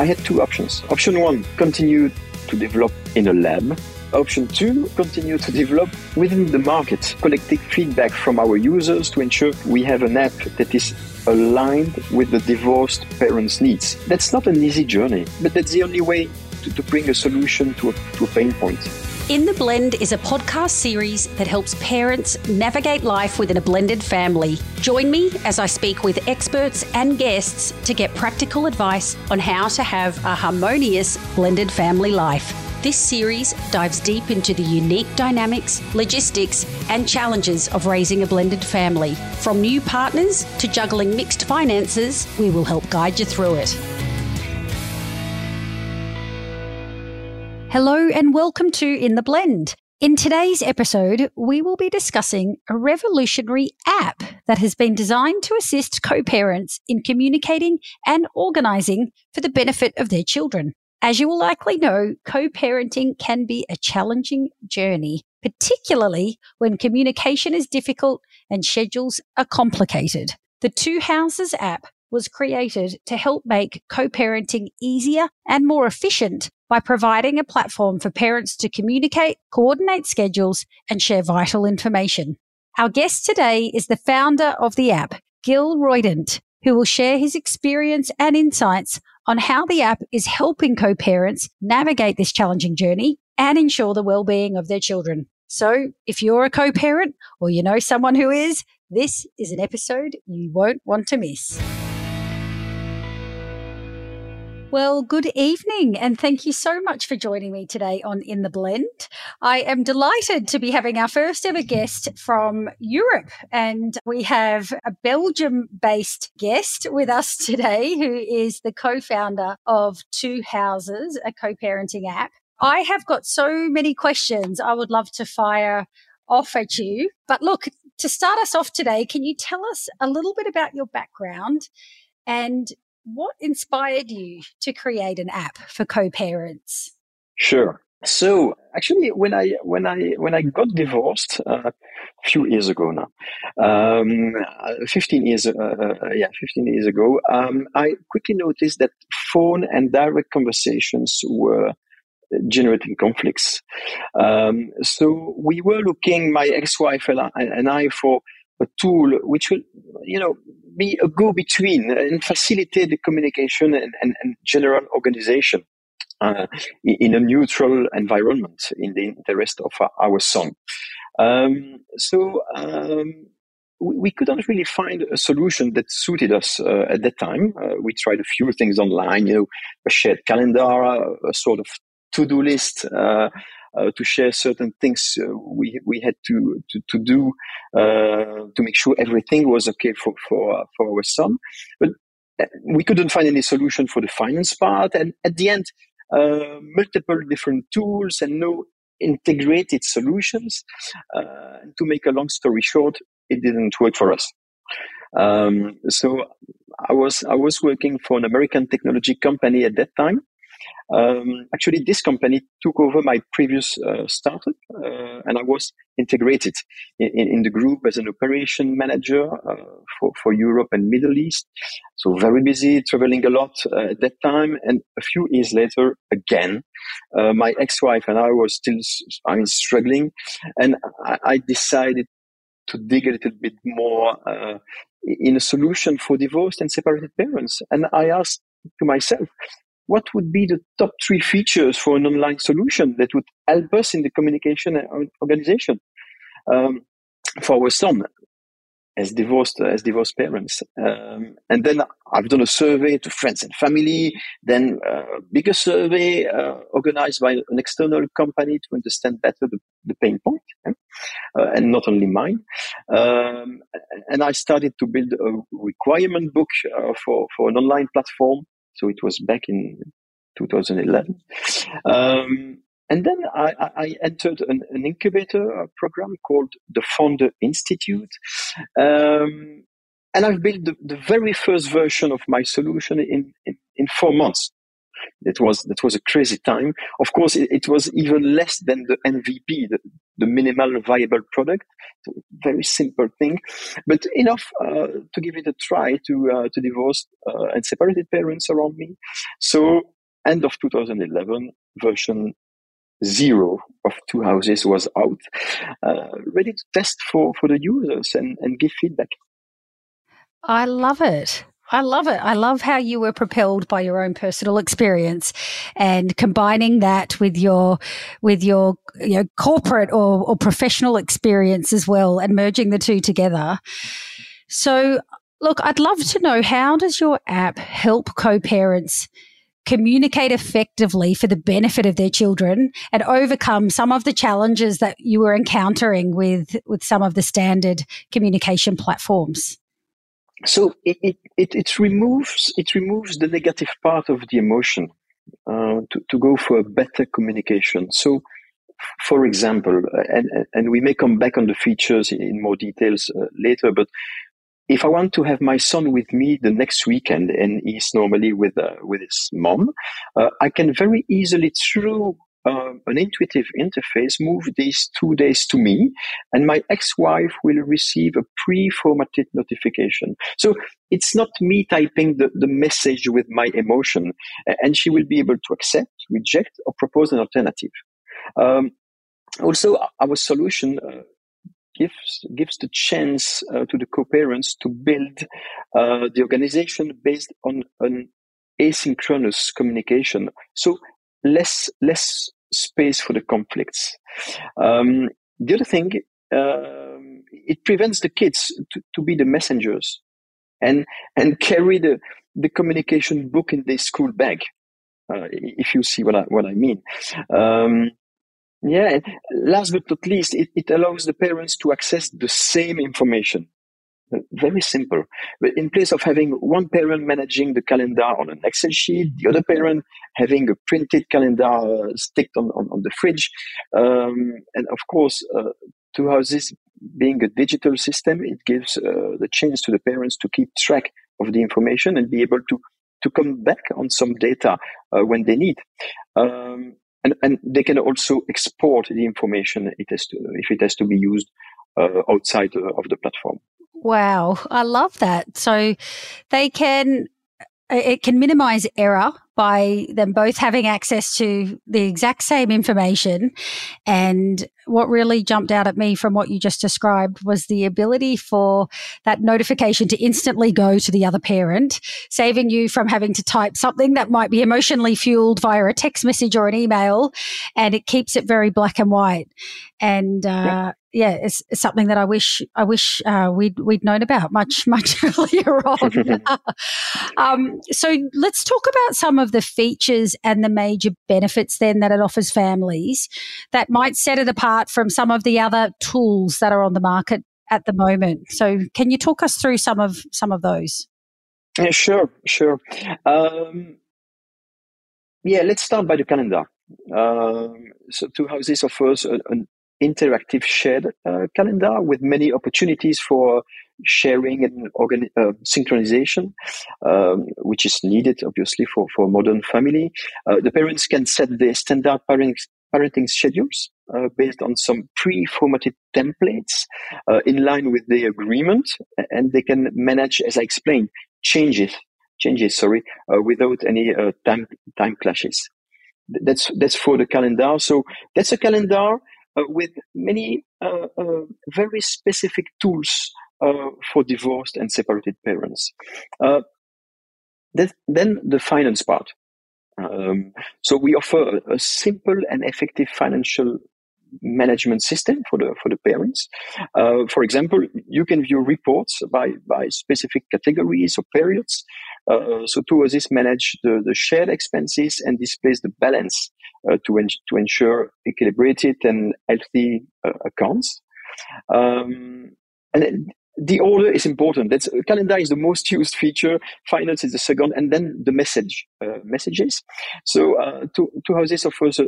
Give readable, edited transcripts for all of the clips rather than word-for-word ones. I had two options. Option one, continue to develop in a lab. Option two, continue to develop within the market, collecting feedback from our users to ensure we have an app that is aligned with the divorced parents' needs. That's not an easy journey, but that's the only way to bring a solution to a pain point. In the Blend is a podcast series that helps parents navigate life within a blended family. Join me as I speak with experts and guests to get practical advice on how to have a harmonious blended family life. This series dives deep into the unique dynamics, logistics, and challenges of raising a blended family. From new partners to juggling mixed finances, we will help guide you through it. Hello and welcome to In the Blend. In today's episode, we will be discussing a revolutionary app that has been designed to assist co-parents in communicating and organising for the benefit of their children. As you will likely know, co-parenting can be a challenging journey, particularly when communication is difficult and schedules are complicated. The 2Houses app was created to help make co-parenting easier and more efficient by providing a platform for parents to communicate, coordinate schedules, and share vital information. Our guest today is the founder of the app, Gilles Ruidant, who will share his experience and insights on how the app is helping co-parents navigate this challenging journey and ensure the well-being of their children. So if you're a co-parent or you know someone who is, this is an episode you won't want to miss. Well, good evening, and thank you so much for joining me today on In the Blend. I am delighted to be having our first ever guest from Europe, and we have a Belgium-based guest with us today who is the co-founder of 2Houses, a co-parenting app. I have got so many questions I would love to fire off at you, but look, to start us off today, can you tell us a little bit about your background and what inspired you to create an app for co-parents? Sure. So actually, when I got divorced a few years ago now, 15 years ago, I quickly noticed that phone and direct conversations were generating conflicts. So we were looking, my ex-wife and I, for a tool which will, be a go-between and facilitate the communication and general organization in a neutral environment in the interest of our son. We couldn't really find a solution that suited us at that time. We tried a few things online, a shared calendar, a sort of to-do list, to share certain things we had to do to make sure everything was okay for our son. But we couldn't find any solution for the finance part. And at the end, multiple different tools and no integrated solutions. To make a long story short, it didn't work for us. So I was working for an American technology company at that time. Actually, this company took over my previous startup, and I was integrated in the group as an operation manager for Europe and Middle East. So very busy, traveling a lot at that time. And a few years later, again, my ex-wife and I was still struggling, and I decided to dig a little bit more in a solution for divorced and separated parents. And I asked to myself, what would be the top 3 features for an online solution that would help us in the communication and organization for our son as divorced parents? And then I've done a survey to friends and family, then a bigger survey organized by an external company to understand better the pain point, and not only mine. And I started to build a requirement book for an online platform. So it was back in 2011. And then I entered an incubator program called the Founder Institute. And I've built the very first version of my solution in 4 months. It was a crazy time. Of course, it was even less than the MVP, the minimal viable product. So very simple thing, but enough to give it a try to divorced and separated parents around me. So end of 2011, version 0 of 2Houses was out, ready to test for the users and give feedback. I love it. I love it. I love how you were propelled by your own personal experience and combining that with your corporate or professional experience as well, and merging the two together. So look, I'd love to know, how does your app help co-parents communicate effectively for the benefit of their children and overcome some of the challenges that you were encountering with some of the standard communication platforms? So it removes the negative part of the emotion to go for a better communication. So, for example, and we may come back on the features in more details later, but if I want to have my son with me the next weekend and he's normally with his mom, I can very easily through an intuitive interface move these 2 days to me, and my ex-wife will receive a pre-formatted notification. So it's not me typing the message with my emotion, and she will be able to accept, reject, or propose an alternative. Also, our solution gives the chance to the co-parents to build the organization based on an asynchronous communication. So less space for the conflicts. The other thing, it prevents the kids to be the messengers and carry the communication book in their school bag, if you see what I mean. And last but not least, it allows the parents to access the same information. Very simple. But in place of having one parent managing the calendar on an Excel sheet, the other parent having a printed calendar sticked on the fridge, and of course, 2Houses being a digital system, it gives the chance to the parents to keep track of the information and be able to come back on some data when they need. And they can also export the information if it has to be used outside of the platform. Wow, I love that. So it can minimize error by them both having access to the exact same information. And what really jumped out at me from what you just described was the ability for that notification to instantly go to the other parent, saving you from having to type something that might be emotionally fueled via a text message or an email, and it keeps it very black and white. And it's something that I wish we'd known about much earlier on. So let's talk about some of the features and the major benefits then that it offers families that might set it apart from some of the other tools that are on the market at the moment. So can you talk us through some of those? Yeah, sure. Let's start by the calendar. So 2Houses offers an interactive shared calendar with many opportunities for sharing and synchronization, which is needed, obviously, for a modern family. The parents can set their standard parenting schedules based on some pre-formatted templates in line with the agreement, and they can manage, as I explained, changes, without any time clashes. That's for the calendar. So that's a calendar with many very specific tools for divorced and separated parents. Then the finance part. So we offer a simple and effective financial management system for the parents. For example, you can view reports by specific categories or periods. So 2Houses manage the shared expenses and displays the balance to ensure equilibrated and healthy accounts. And the order is important. Calendar is the most used feature. Finance is the second, and then the messages. So 2Houses offers a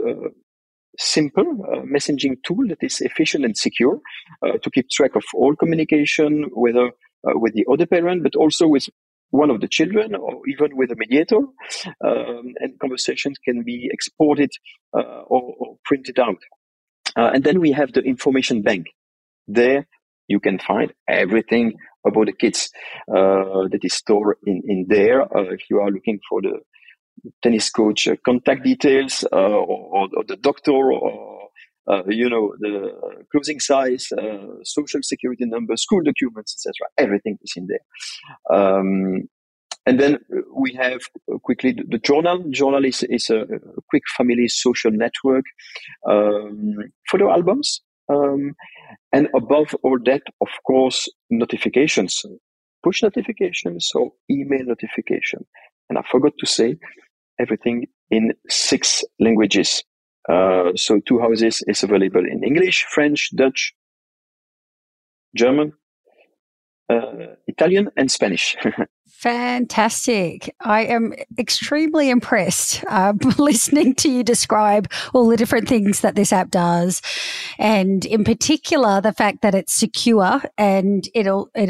simple messaging tool that is efficient and secure to keep track of all communication, whether with the other parent, but also with one of the children or even with a mediator, and conversations can be exported or printed out. And then we have the information bank. There you can find everything about the kids that is stored in there. If you are looking for the tennis coach contact details or the doctor or the closing size, social security number, school documents, etc. Everything is in there. And then we have quickly the journal. Journal is a quick family social network. Photo albums. And above all that, of course, notifications, push notifications or email notification. And I forgot to say everything in 6 languages. So 2Houses is available in English, French, Dutch, German, Italian and Spanish. Fantastic. I am extremely impressed listening to you describe all the different things that this app does, and in particular the fact that it's secure and it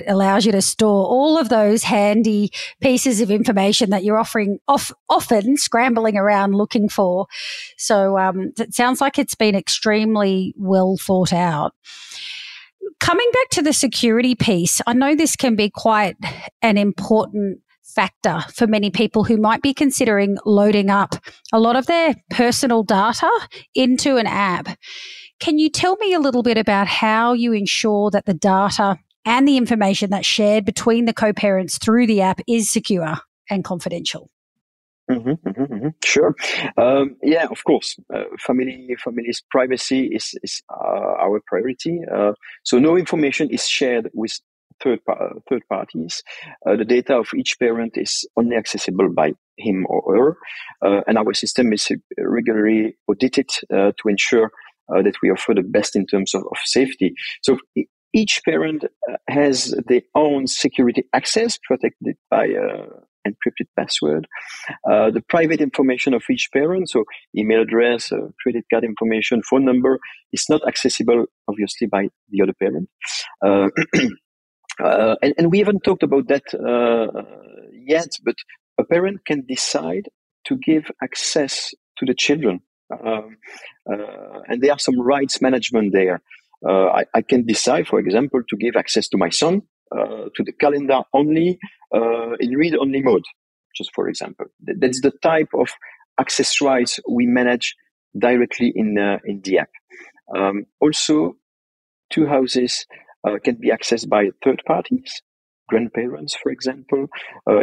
allows you to store all of those handy pieces of information that you're often scrambling around looking for. So it sounds like it's been extremely well thought out. Coming back to the security piece, I know this can be quite an important factor for many people who might be considering loading up a lot of their personal data into an app. Can you tell me a little bit about how you ensure that the data and the information that's shared between the co-parents through the app is secure and confidential? Sure. Yeah, of course. Family's privacy is our priority. So no information is shared with third parties. The data of each parent is only accessible by him or her. And our system is regularly audited to ensure that we offer the best in terms of safety. So each parent has their own security access protected by encrypted password, the private information of each parent, so email address, credit card information, phone number, is not accessible, obviously, by the other parent. And we haven't talked about that yet, but a parent can decide to give access to the children. And there are some rights management there. I can decide, for example, to give access to my son, to the calendar only, in read-only mode, just for example. That's the type of access rights we manage directly in the app. Also, 2Houses can be accessed by third parties, grandparents, for example,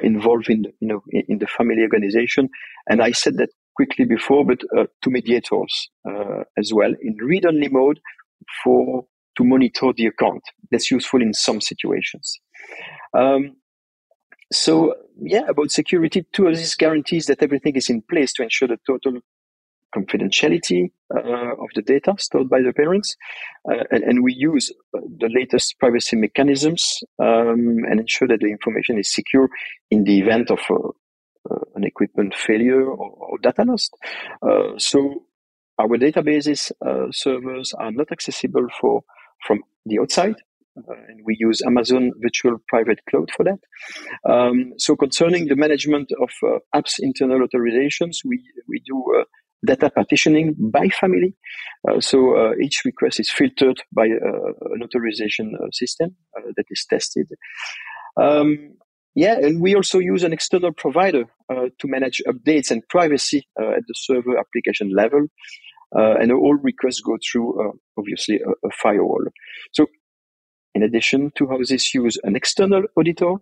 involved in the family organization. And I said that quickly before, but to mediators as well, in read-only mode to monitor the account. That's useful in some situations. So, yeah, about security, 2Houses guarantees that everything is in place to ensure the total confidentiality of the data stored by the parents. And we use the latest privacy mechanisms and ensure that the information is secure in the event of an equipment failure or data loss. So our databases servers are not accessible from the outside. And we use Amazon Virtual Private Cloud for that. So concerning the management of apps internal authorizations, we do data partitioning by family. So each request is filtered by an authorization system that is tested. And we also use an external provider to manage updates and privacy at the server application level. And all requests go through, obviously, a firewall. So, in addition, 2Houses use an external auditor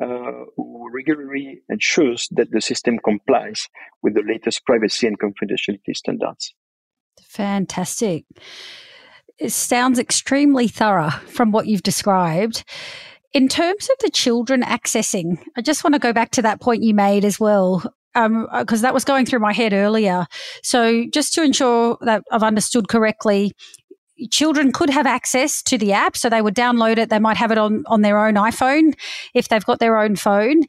who regularly ensures that the system complies with the latest privacy and confidentiality standards. Fantastic. It sounds extremely thorough from what you've described. In terms of the children accessing, I just want to go back to that point you made as well, because that was going through my head earlier. So just to ensure that I've understood correctly, children could have access to the app, so they would download it. They might have it on their own iPhone if they've got their own phone,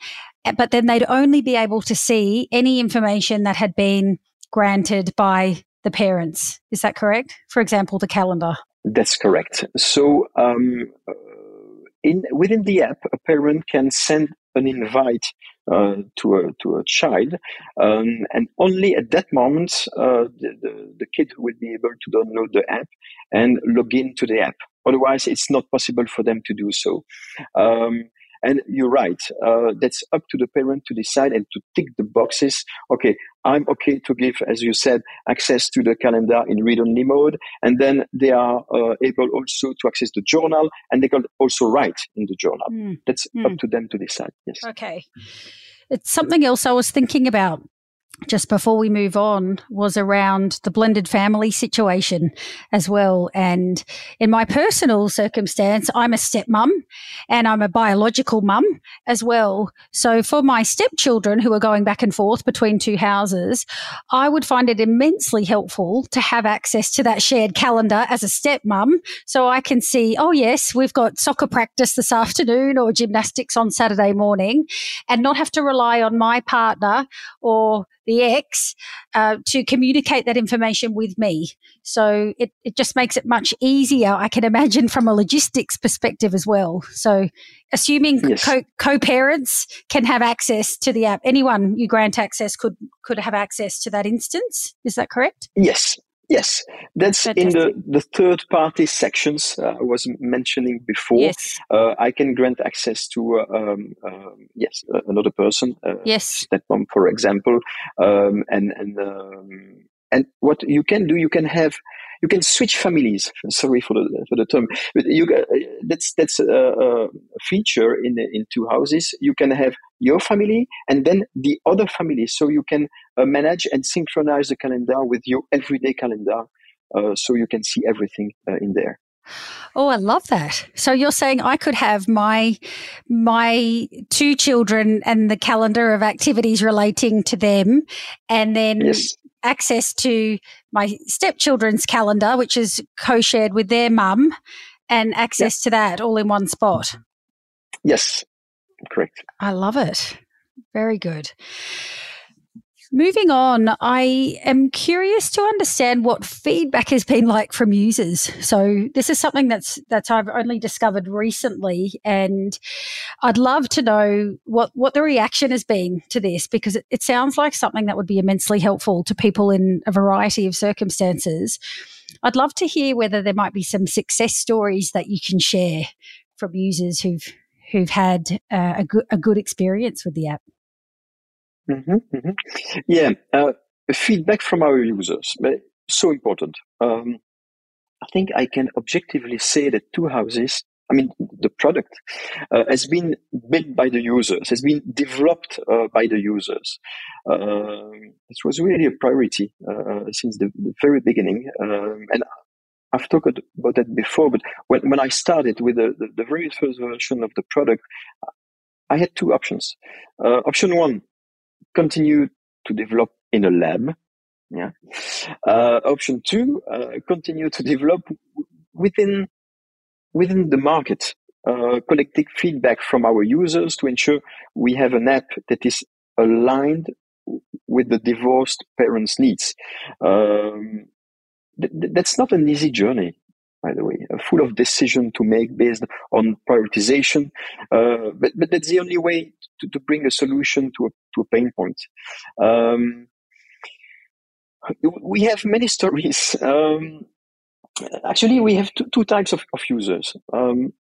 but then they'd only be able to see any information that had been granted by the parents. Is that correct? For example, the calendar. That's correct. So within the app, a parent can send an invite to a child, and only at that moment the kid will be able to download the app and log in to the app. Otherwise, it's not possible for them to do so. And you're right, that's up to the parent to decide and to tick the boxes. Okay, I'm okay to give, as you said, access to the calendar in read-only mode, and then they are able also to access the journal, and they can also write in the journal. That's up to them to decide, yes. Okay. It's something else I was thinking about just before we move on was around the blended family situation as well. And in my personal circumstance, I'm a stepmum and I'm a biological mum as well. So for my stepchildren who are going back and forth between 2 houses, I would find it immensely helpful to have access to that shared calendar as a stepmum. So I can see, oh yes, we've got soccer practice this afternoon or gymnastics on Saturday morning, and not have to rely on my partner or the ex to communicate that information with me. So it just makes it much easier, I can imagine, from a logistics perspective as well. So assuming yes, co-parents can have access to the app, anyone you grant access could have access to that instance. Is that correct? Yes. Yes, that's fantastic. In the third-party sections I was mentioning before. Yes. I can grant access to, another person. Yes. Stepmom, for example. And what you can do, you can switch families. Sorry for the term. But that's a feature in 2Houses. You can have your family and then the other family, so you can manage and synchronize the calendar with your everyday calendar, so you can see everything in there. Oh, I love that. So you're saying I could have my 2 children and the calendar of activities relating to them, and then yes, access to my stepchildren's calendar, which is co-shared with their mum, and access to that all in one spot. Yes, correct. I love it. Very good. Moving on, I am curious to understand what feedback has been like from users. So this is something that's I've only discovered recently, and I'd love to know what the reaction has been to this, because it sounds like something that would be immensely helpful to people in a variety of circumstances. I'd love to hear whether there might be some success stories that you can share from users who've had a good experience with the app. Mm-hmm, mm-hmm. Yeah, feedback from our users, but so important. I think I can objectively say that 2Houses, I mean, the product has been built by the users, has been developed by the users. It was really a priority since the very beginning. And I've talked about that before, but when I started with the very first version of the product, I had 2 options. Option 1, continue to develop in a lab. Yeah. Option 2, continue to develop within the market, collecting feedback from our users to ensure we have an app that is aligned with the divorced parents' needs. That's not an easy journey, by the way, full of decision to make based on prioritization. But that's the only way to bring a solution to a pain point. We have many stories. Actually, we have two types of users. The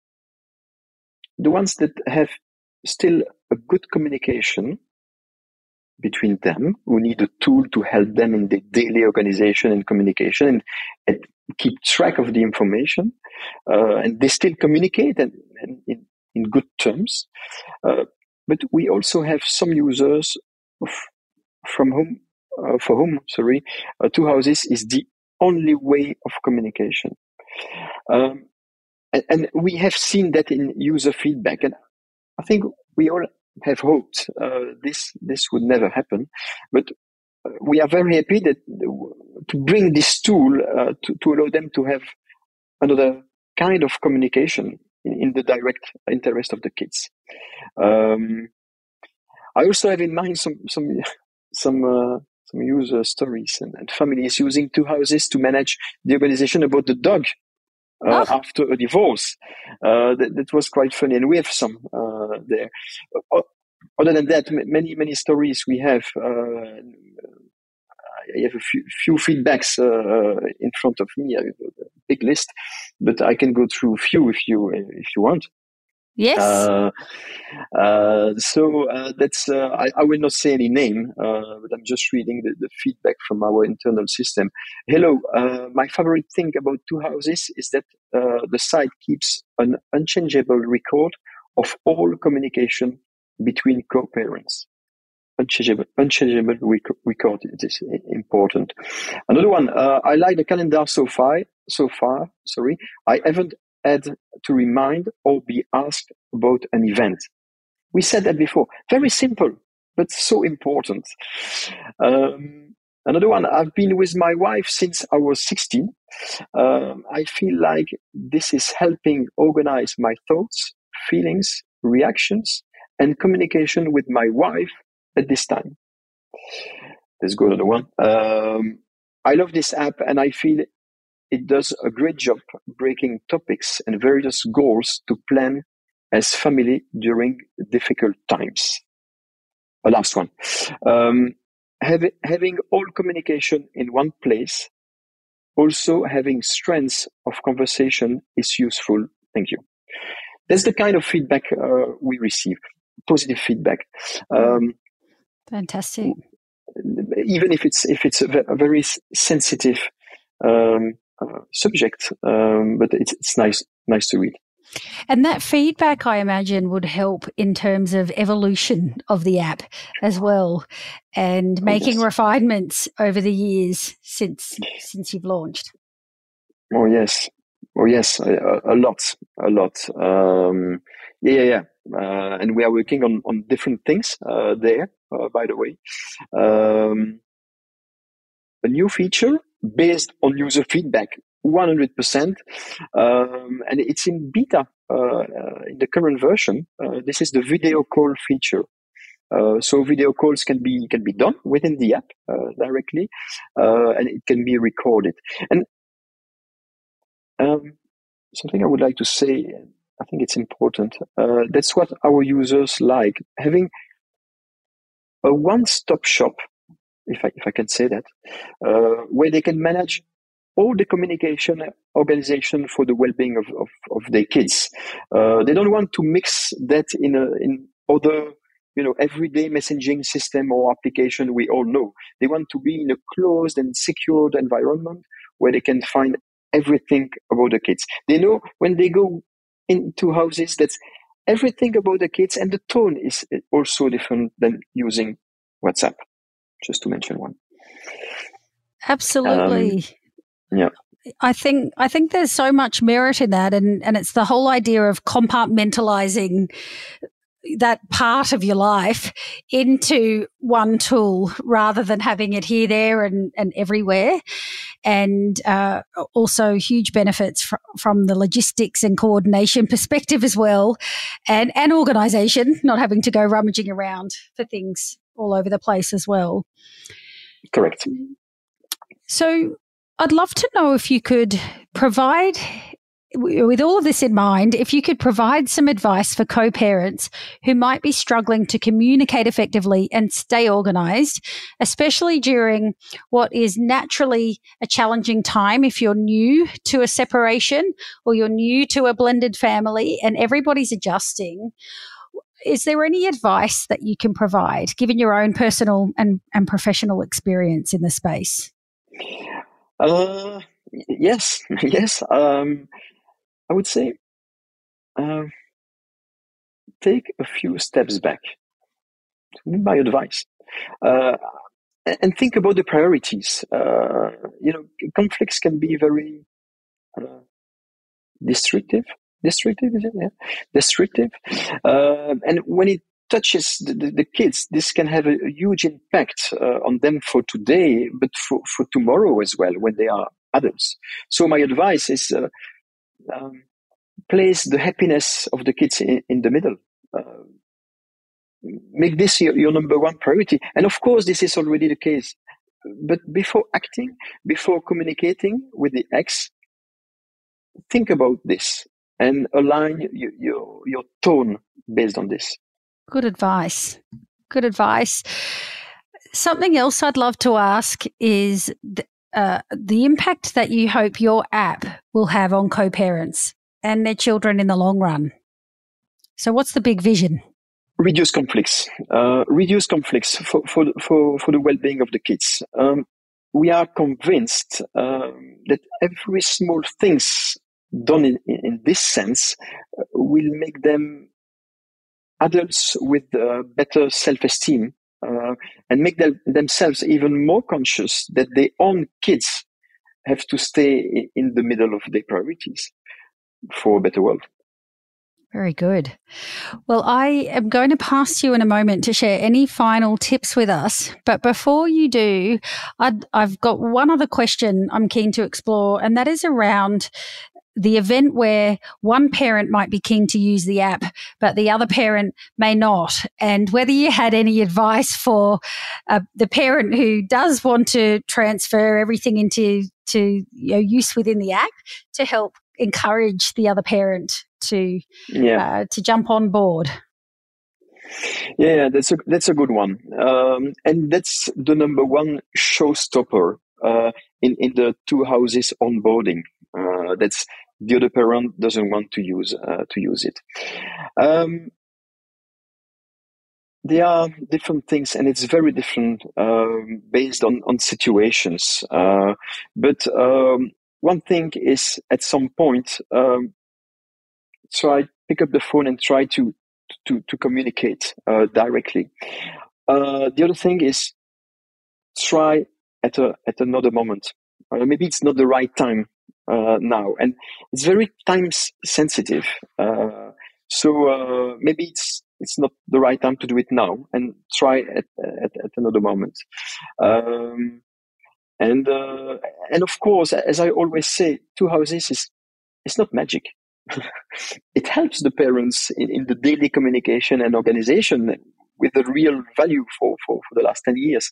ones that have still a good communication between them, who need a tool to help them in their daily organization and communication and keep track of the information, and they still communicate and in good terms. But we also have some users for whom 2Houses is the only way of communication. And we have seen that in user feedback. And I think we all have hoped this would never happen, but we are very happy that to bring this tool to allow them to have another kind of communication in the direct interest of the kids. I also have in mind some user stories and families using 2Houses to manage the organization about the dog after a divorce. That was quite funny, and we have some there. Other than that, many stories we have. I have a few feedbacks in front of me. I have a big list, but I can go through a few if you want. Yes. So that's. I will not say any name, but I'm just reading the feedback from our internal system. Hello. My favorite thing about 2Houses is that the site keeps an unchangeable record of all communication between co-parents. Unchangeable record. It is important. Another one. I like the calendar so far. Sorry, I haven't had to remind or be asked about an event. We said that before. Very simple, but so important. Another one. I've been with my wife since I was 16. I feel like this is helping organize my thoughts, feelings, reactions, and communication with my wife at this time. Let's go to the one. I love this app, and I feel it does a great job breaking topics and various goals to plan as family during difficult times. A last one. Having all communication in one place, also having strengths of conversation is useful. Thank you. That's the kind of feedback we receive, positive feedback. Fantastic. Even if it's a very sensitive subject, but it's nice to read. And that feedback, I imagine, would help in terms of evolution of the app as well, and making refinements over the years since you've launched. Oh yes. Oh yes, a lot. And we are working on different things there. By the way, a new feature based on user feedback, 100%, and it's in beta in the current version. This is the video call feature. So video calls can be done within the app directly, and it can be recorded. And something I would like to say, I think it's important. That's what our users like, having a one-stop shop, if I can say that, where they can manage all the communication organization for the well-being of their kids. They don't want to mix that in other, everyday messaging system or application we all know. They want to be in a closed and secured environment where they can find everything about the kids. They know when they go into houses that's everything about the kids, and the tone is also different than using WhatsApp, just to mention one. Absolutely. Yeah. I think there's so much merit in that, and it's the whole idea of compartmentalizing that part of your life into one tool rather than having it here, there, and everywhere. And also huge benefits from the logistics and coordination perspective as well, and organisation, not having to go rummaging around for things all over the place as well. Correct. So I'd love to know if you could provide, with all of this in mind, if you could provide some advice for co-parents who might be struggling to communicate effectively and stay organised, especially during what is naturally a challenging time if you're new to a separation or you're new to a blended family and everybody's adjusting. Is there any advice that you can provide, given your own personal and professional experience in the space? Yes. I would say take a few steps back. My advice, and think about the priorities. Conflicts can be very destructive. Destructive, is it? Yeah, destructive. And when it touches the kids, this can have a huge impact on them for today, but for tomorrow as well when they are adults. So my advice is. Place the happiness of the kids in the middle. Make this your number one priority. And of course, this is already the case. But before acting, before communicating with the ex, think about this and align your tone based on this. Good advice. Good advice. Something else I'd love to ask is the impact that you hope your app will have on co-parents and their children in the long run. So what's the big vision? Reduce conflicts. Reduce conflicts for the well-being of the kids. We are convinced that every small things done in this sense will make them adults with better self-esteem and make themselves even more conscious that their own kids have to stay in the middle of their priorities for a better world. Very good. Well, I am going to pass you in a moment to share any final tips with us. But before you do, I've got one other question I'm keen to explore, and that is around the event where one parent might be keen to use the app, but the other parent may not, and whether you had any advice for the parent who does want to transfer everything into use within the app to help encourage the other parent to jump on board. Yeah, that's a good one, and that's the number one showstopper in the 2Houses onboarding. That's the other parent doesn't want to use it. There are different things, and it's very different based on situations. But one thing is, at some point, try pick up the phone and try to communicate directly. The other thing is, try at another moment. Maybe it's not the right time now, and it's very time sensitive. So maybe it's not the right time to do it now, and try at another moment. And of course, as I always say, 2Houses it's not magic. It helps the parents in the daily communication and organization with the real value for the last 10 years.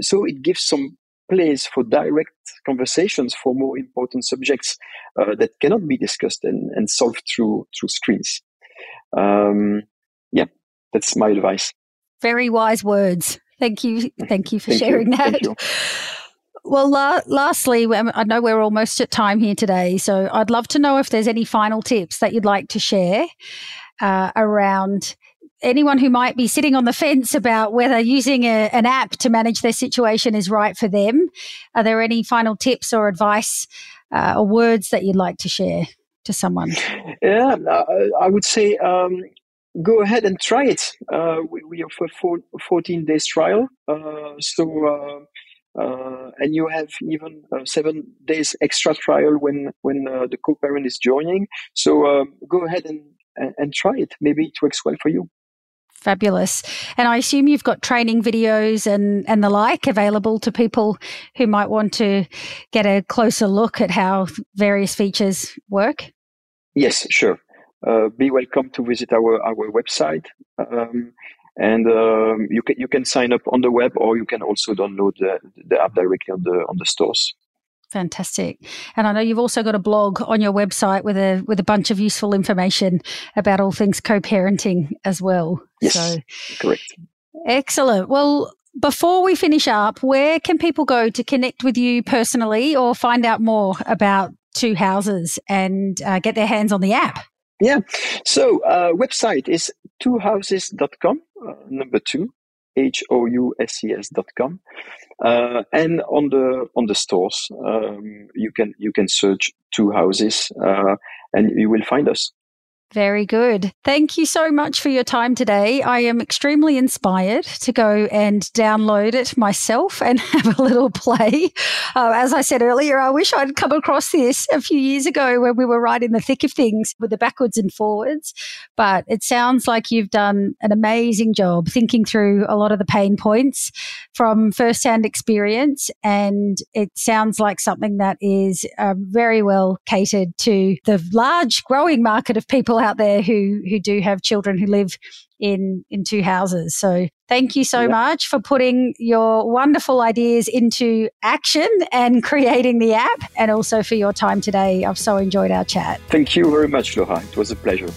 So it gives some place for direct conversations for more important subjects that cannot be discussed and solved through screens. That's my advice. Very wise words. Thank you for sharing that. Well, lastly, I know we're almost at time here today, so I'd love to know if there's any final tips that you'd like to share around anyone who might be sitting on the fence about whether using an app to manage their situation is right for them. Are there any final tips or advice or words that you'd like to share to someone? Yeah, I would say go ahead and try it. We offer 14 days trial. And you have even 7 days extra trial when the co-parent is joining. So go ahead and try it. Maybe it works well for you. Fabulous. And I assume you've got training videos and the like available to people who might want to get a closer look at how various features work? Yes, sure. Be welcome to visit our website. And you can sign up on the web, or you can also download the app directly on the stores. Fantastic. And I know you've also got a blog on your website with a bunch of useful information about all things co-parenting as well. Yes, so, correct. Excellent. Well, before we finish up, where can people go to connect with you personally or find out more about 2Houses and get their hands on the app? Yeah. So website is 2houses.com, number 2, houses.com, and on the stores you can search 2Houses and you will find us. Very good. Thank you so much for your time today. I am extremely inspired to go and download it myself and have a little play. As I said earlier, I wish I'd come across this a few years ago when we were right in the thick of things with the backwards and forwards. But it sounds like you've done an amazing job thinking through a lot of the pain points from firsthand experience. And it sounds like something that is very well catered to the large growing market of people out there who do have children who live in 2Houses. So thank you so much for putting your wonderful ideas into action and creating the app, and also for your time today. I've so enjoyed our chat. Thank you very much, Laura. It was a pleasure.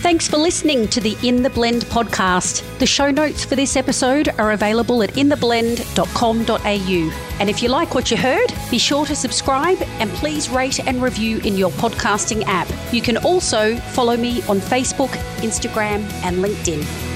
Thanks for listening to the In The Blend podcast. The show notes for this episode are available at intheblend.com.au. And if you like what you heard, be sure to subscribe and please rate and review in your podcasting app. You can also follow me on Facebook, Instagram and LinkedIn.